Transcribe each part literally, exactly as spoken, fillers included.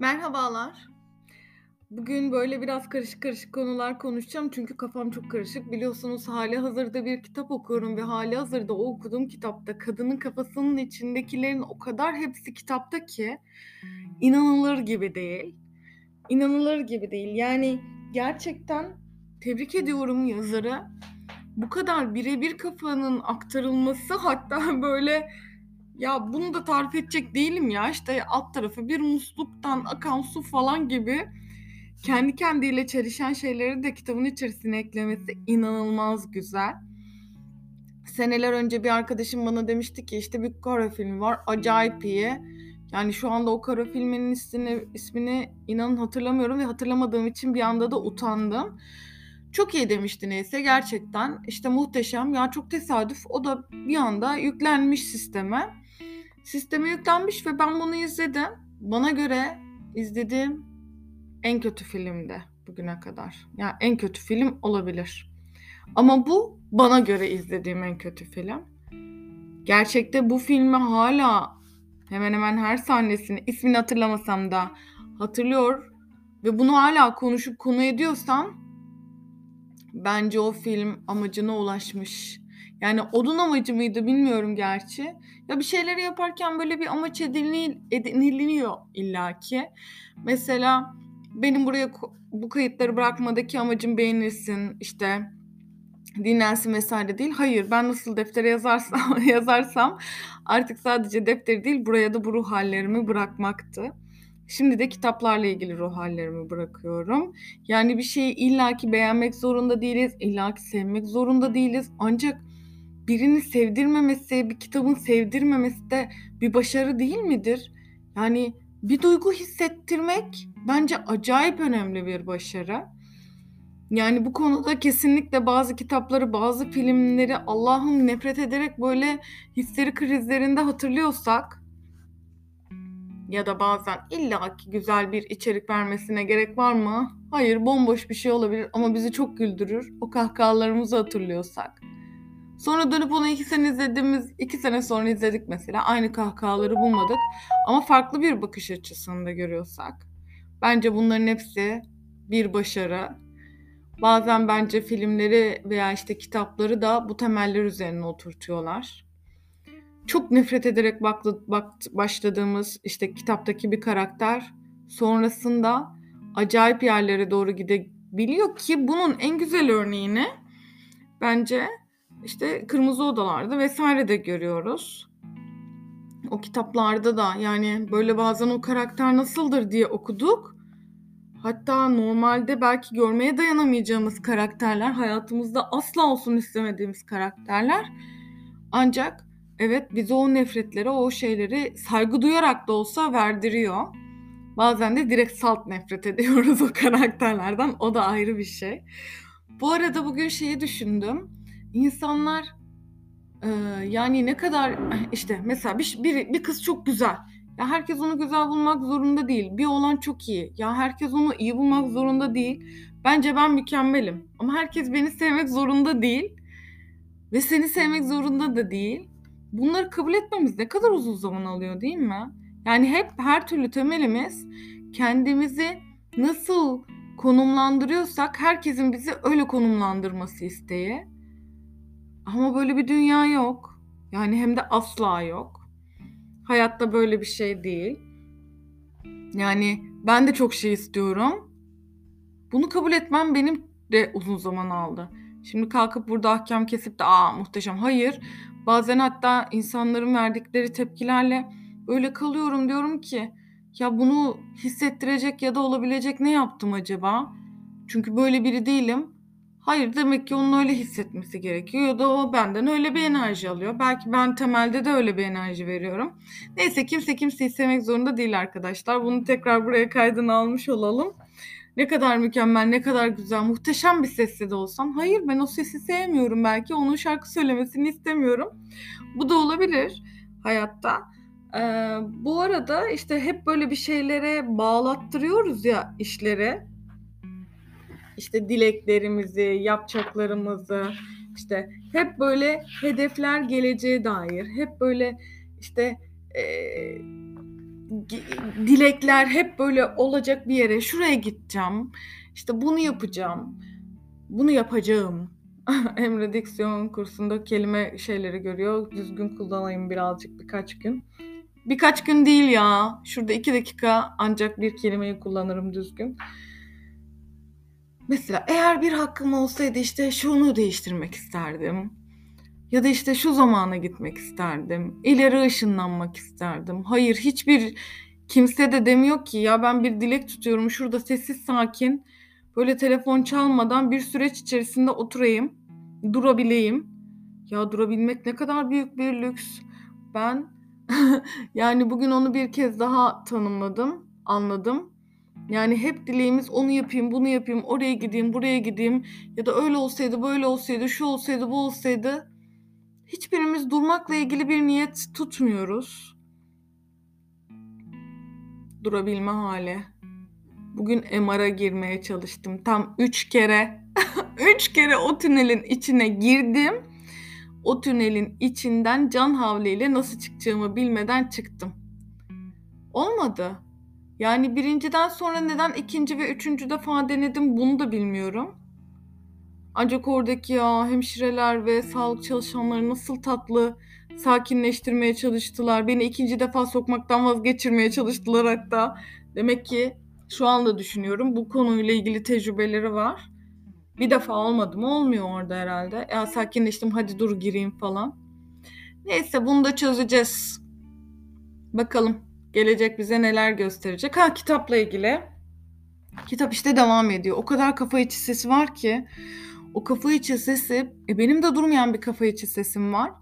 Merhabalar. Bugün böyle biraz karışık karışık konular konuşacağım çünkü kafam çok karışık. Biliyorsunuz halihazırda bir kitap okuyorum ve halihazırda o okuduğum kitapta kadının kafasının içindekilerin o kadar hepsi kitapta ki inanılır gibi değil. İnanılır gibi değil. Yani gerçekten tebrik ediyorum yazarı. Bu kadar birebir kafanın aktarılması hatta böyle... Ya bunu da tarif edecek değilim ya işte alt tarafı bir musluktan akan su falan gibi kendi kendiyle çelişen şeyleri de kitabın içerisine eklemesi inanılmaz güzel. Seneler önce bir arkadaşım bana demişti ki işte bir kara filmi var acayip iyi. Yani şu anda o kara filminin ismini, ismini inanın hatırlamıyorum ve hatırlamadığım için bir anda da utandım. Çok iyi demişti neyse gerçekten işte muhteşem ya çok tesadüf o da bir anda yüklenmiş sisteme. Sisteme yüklenmiş ve ben bunu izledim. Bana göre izlediğim en kötü filmdi bugüne kadar. Yani en kötü film olabilir. Ama bu bana göre izlediğim en kötü film. Gerçekte bu filmi hala hemen hemen her sahnesini ismini hatırlamasam da hatırlıyor ve bunu hala konuşup konu ediyorsam bence o film amacına ulaşmış. Yani onun amacı mıydı bilmiyorum gerçi. Ya bir şeyleri yaparken böyle bir amaç edinil, ediniliyor illaki. Mesela benim buraya bu kayıtları bırakmadaki amacım beğenilsin, işte dinlensin vesaire değil. Hayır, ben nasıl deftere yazarsam, yazarsam artık sadece defter değil buraya da bu ruh hallerimi bırakmaktı. Şimdi de kitaplarla ilgili ruh hallerimi bırakıyorum. Yani bir şeyi illaki beğenmek zorunda değiliz, illaki sevmek zorunda değiliz. Ancak birini sevdirmemesi, bir kitabın sevdirmemesi de bir başarı değil midir? Yani bir duygu hissettirmek bence acayip önemli bir başarı. Yani bu konuda kesinlikle bazı kitapları, bazı filmleri Allah'ım nefret ederek böyle hisleri krizlerinde hatırlıyorsak... Ya da bazen illaki güzel bir içerik vermesine gerek var mı? Hayır, bomboş bir şey olabilir ama bizi çok güldürür. O kahkahalarımızı hatırlıyorsak. Sonra dönüp onu iki sene izlediğimiz, iki sene sonra izledik mesela. Aynı kahkahaları bulmadık ama farklı bir bakış açısında görüyorsak. Bence bunların hepsi bir başarı. Bazen bence filmleri veya işte kitapları da bu temeller üzerine oturtuyorlar. Çok nefret ederek başladığımız işte kitaptaki bir karakter sonrasında acayip yerlere doğru gidebiliyor ki bunun en güzel örneğini bence işte Kırmızı Odalar'da vesaire de görüyoruz. O kitaplarda da yani böyle bazen o karakter nasıldır diye okuduk. Hatta normalde belki görmeye dayanamayacağımız karakterler, hayatımızda asla olsun istemediğimiz karakterler ancak evet bize o nefretlere, o şeyleri saygı duyarak da olsa verdiriyor. Bazen de direkt salt nefret ediyoruz o karakterlerden. O da ayrı bir şey. Bu arada bugün şeyi düşündüm. İnsanlar e, yani ne kadar işte mesela bir, bir, bir kız çok güzel. Ya herkes onu güzel bulmak zorunda değil. Bir oğlan çok iyi. Ya herkes onu iyi bulmak zorunda değil. Bence ben mükemmelim. Ama herkes beni sevmek zorunda değil. Ve seni sevmek zorunda da değil. Bunları kabul etmemiz ne kadar uzun zaman alıyor değil mi? Yani hep her türlü temelimiz kendimizi nasıl konumlandırıyorsak herkesin bizi öyle konumlandırması isteği. Ama böyle bir dünya yok. Yani hem de asla yok. Hayatta böyle bir şey değil. Yani ben de çok şey istiyorum. Bunu kabul etmem benim de uzun zaman aldı. Şimdi kalkıp burada ahkam kesip de aa muhteşem hayır. Bazen hatta insanların verdikleri tepkilerle öyle kalıyorum diyorum ki ya bunu hissettirecek ya da olabilecek ne yaptım acaba? Çünkü böyle biri değilim. Hayır demek ki onun öyle hissetmesi gerekiyor ya da o benden öyle bir enerji alıyor. Belki ben temelde de öyle bir enerji veriyorum. Neyse kimse kimseyi sevmek zorunda değil arkadaşlar. Bunu tekrar buraya kaydını almış olalım. Ne kadar mükemmel, ne kadar güzel, muhteşem bir sesle de olsam. Hayır ben o sesi sevmiyorum belki. Onun şarkı söylemesini istemiyorum. Bu da olabilir hayatta. Ee, bu arada işte hep böyle bir şeylere bağlattırıyoruz ya işlere. İşte dileklerimizi, yapacaklarımızı. İşte hep böyle hedefler geleceğe dair. Hep böyle işte... Ee, dilekler hep böyle olacak bir yere. Şuraya gideceğim. İşte bunu yapacağım. Bunu yapacağım. Emre diksiyon kursunda kelime şeyleri görüyor. Düzgün kullanayım birazcık birkaç gün. Birkaç gün değil ya. Şurada iki dakika ancak bir kelimeyi kullanırım düzgün. Mesela eğer bir hakkım olsaydı işte şunu değiştirmek isterdim. Ya da işte şu zamana gitmek isterdim. İleri ışınlanmak isterdim. Hayır, hiçbir kimse de demiyor ki ya ben bir dilek tutuyorum. Şurada sessiz sakin böyle telefon çalmadan bir süreç içerisinde oturayım. Durabileyim. Ya durabilmek ne kadar büyük bir lüks. Ben yani bugün onu bir kez daha tanımladım, anladım. Yani hep dileğimiz onu yapayım, bunu yapayım, oraya gideyim, buraya gideyim. Ya da öyle olsaydı, böyle olsaydı, şu olsaydı, bu olsaydı. Hiçbirimiz durmakla ilgili bir niyet tutmuyoruz. Durabilme hali. Bugün M R'a girmeye çalıştım. Tam üç kere, üç kere o tünelin içine girdim. O tünelin içinden can havliyle nasıl çıkacağımı bilmeden çıktım. Olmadı. Yani birinciden sonra neden ikinci ve üçüncü defa denedim bunu da bilmiyorum. Ancak oradaki ya hemşireler ve sağlık çalışanları nasıl tatlı sakinleştirmeye çalıştılar. Beni ikinci defa sokmaktan vazgeçirmeye çalıştılar hatta. Demek ki şu anda düşünüyorum bu konuyla ilgili tecrübeleri var. Bir defa olmadı mı olmuyor orada herhalde. Ya sakinleştim hadi dur gireyim falan. Neyse bunu da çözeceğiz. Bakalım. Gelecek bize neler gösterecek. Ha, kitapla ilgili. Kitap işte devam ediyor. O kadar kafa içi sesi var ki. O kafa içi sesi, e benim de durmayan bir kafa içi sesim var.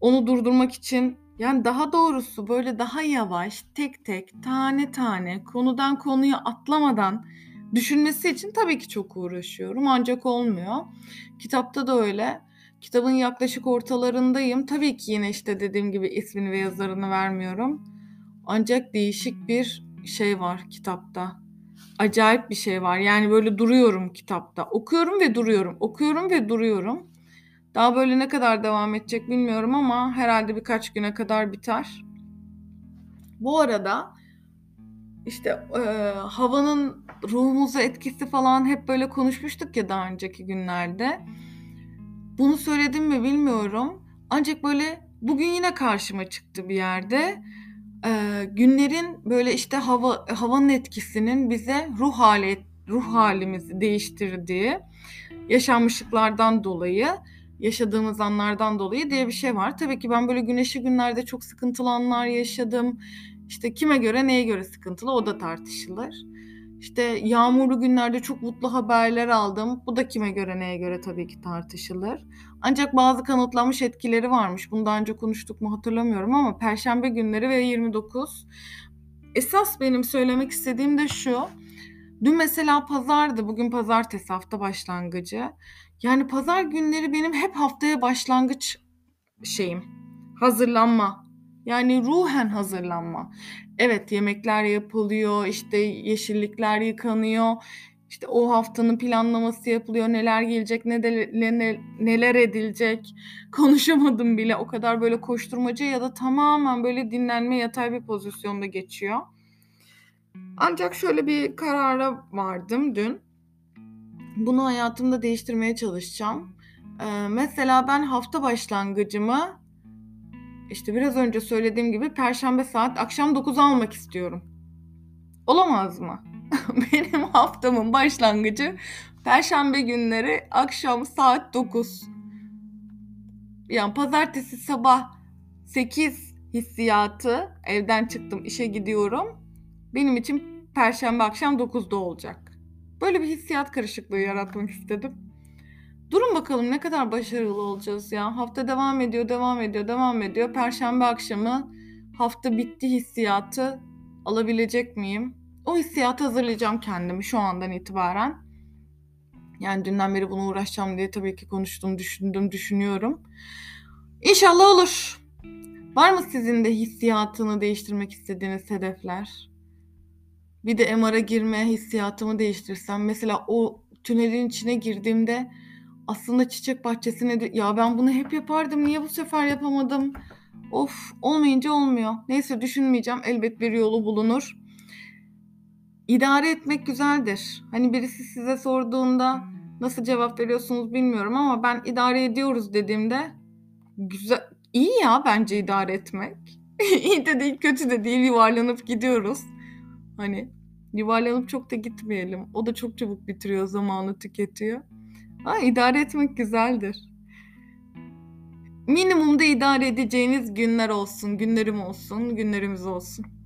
Onu durdurmak için, yani daha doğrusu böyle daha yavaş, tek tek, tane tane, konudan konuya atlamadan düşünmesi için tabii ki çok uğraşıyorum. Ancak olmuyor. Kitapta da öyle. Kitabın yaklaşık ortalarındayım. Tabii ki yine işte dediğim gibi ismini ve yazarını vermiyorum. Ancak değişik bir şey var kitapta. Acayip bir şey var. Yani böyle duruyorum kitapta. Okuyorum ve duruyorum. Okuyorum ve duruyorum. Daha böyle ne kadar devam edecek bilmiyorum ama herhalde birkaç güne kadar biter. Bu arada işte e, havanın ruhumuza etkisi falan hep böyle konuşmuştuk ya daha önceki günlerde. Bunu söyledim mi bilmiyorum. Ancak böyle bugün yine karşıma çıktı bir yerde. Ee, günlerin böyle işte hava havanın etkisinin bize ruh hali ruh halimizi değiştirdiği, yaşanmışlıklardan dolayı, yaşadığımız anlardan dolayı diye bir şey var. Tabii ki ben böyle güneşli günlerde çok sıkıntılı anlar yaşadım. İşte kime göre neye göre sıkıntılı o da tartışılır. İşte yağmurlu günlerde çok mutlu haberler aldım. Bu da kime göre neye göre tabii ki tartışılır. Ancak bazı kanıtlanmış etkileri varmış. Bunu daha önce konuştuk mu hatırlamıyorum ama Perşembe günleri ve yirmi dokuz. Esas benim söylemek istediğim de şu. Dün mesela pazardı. Bugün pazartesi, hafta başlangıcı. Yani pazar günleri benim hep haftaya başlangıç şeyim. Hazırlanma. Yani ruhen hazırlanma. Evet, yemekler yapılıyor, işte yeşillikler yıkanıyor, işte o haftanın planlaması yapılıyor, neler gelecek, ne de, ne, neler edilecek. Konuşamadım bile, o kadar böyle koşturmaca ya da tamamen böyle dinlenme, yatay bir pozisyonda geçiyor. Ancak şöyle bir karara vardım dün. Bunu hayatımda değiştirmeye çalışacağım. Ee, mesela ben hafta başlangıcımı İşte biraz önce söylediğim gibi Perşembe saat akşam dokuza almak istiyorum. Olamaz mı? Benim haftamın başlangıcı Perşembe günleri akşam saat dokuz. Yani pazartesi sabah sekiz hissiyatı, evden çıktım işe gidiyorum. Benim için Perşembe akşam dokuzda olacak. Böyle bir hissiyat karışıklığı yaratmak istedim. Durun bakalım ne kadar başarılı olacağız ya. Hafta devam ediyor, devam ediyor, devam ediyor. Perşembe akşamı hafta bitti hissiyatı alabilecek miyim? O hissiyatı hazırlayacağım kendimi şu andan itibaren. Yani dünden beri buna uğraşacağım diye tabii ki konuştum, düşündüm, düşünüyorum. İnşallah olur. Var mı sizin de hissiyatını değiştirmek istediğiniz hedefler? Bir de M R'a girmeye hissiyatımı değiştirsem. Mesela o tünelin içine girdiğimde aslında çiçek bahçesine de, ya ben bunu hep yapardım niye bu sefer yapamadım Of, olmayınca olmuyor. Neyse, düşünmeyeceğim. Elbet bir yolu bulunur. İdare etmek güzeldir. Hani birisi size sorduğunda nasıl cevap veriyorsunuz bilmiyorum ama ben idare ediyoruz dediğimde güzel, iyi ya bence idare etmek. İyi de değil, kötü de değil, yuvarlanıp gidiyoruz. Hani yuvarlanıp çok da gitmeyelim. O da çok çabuk bitiriyor, zamanı tüketiyor. Ha, idare etmek güzeldir. Minimumda idare edeceğiniz günler olsun, günlerim olsun, günlerimiz olsun.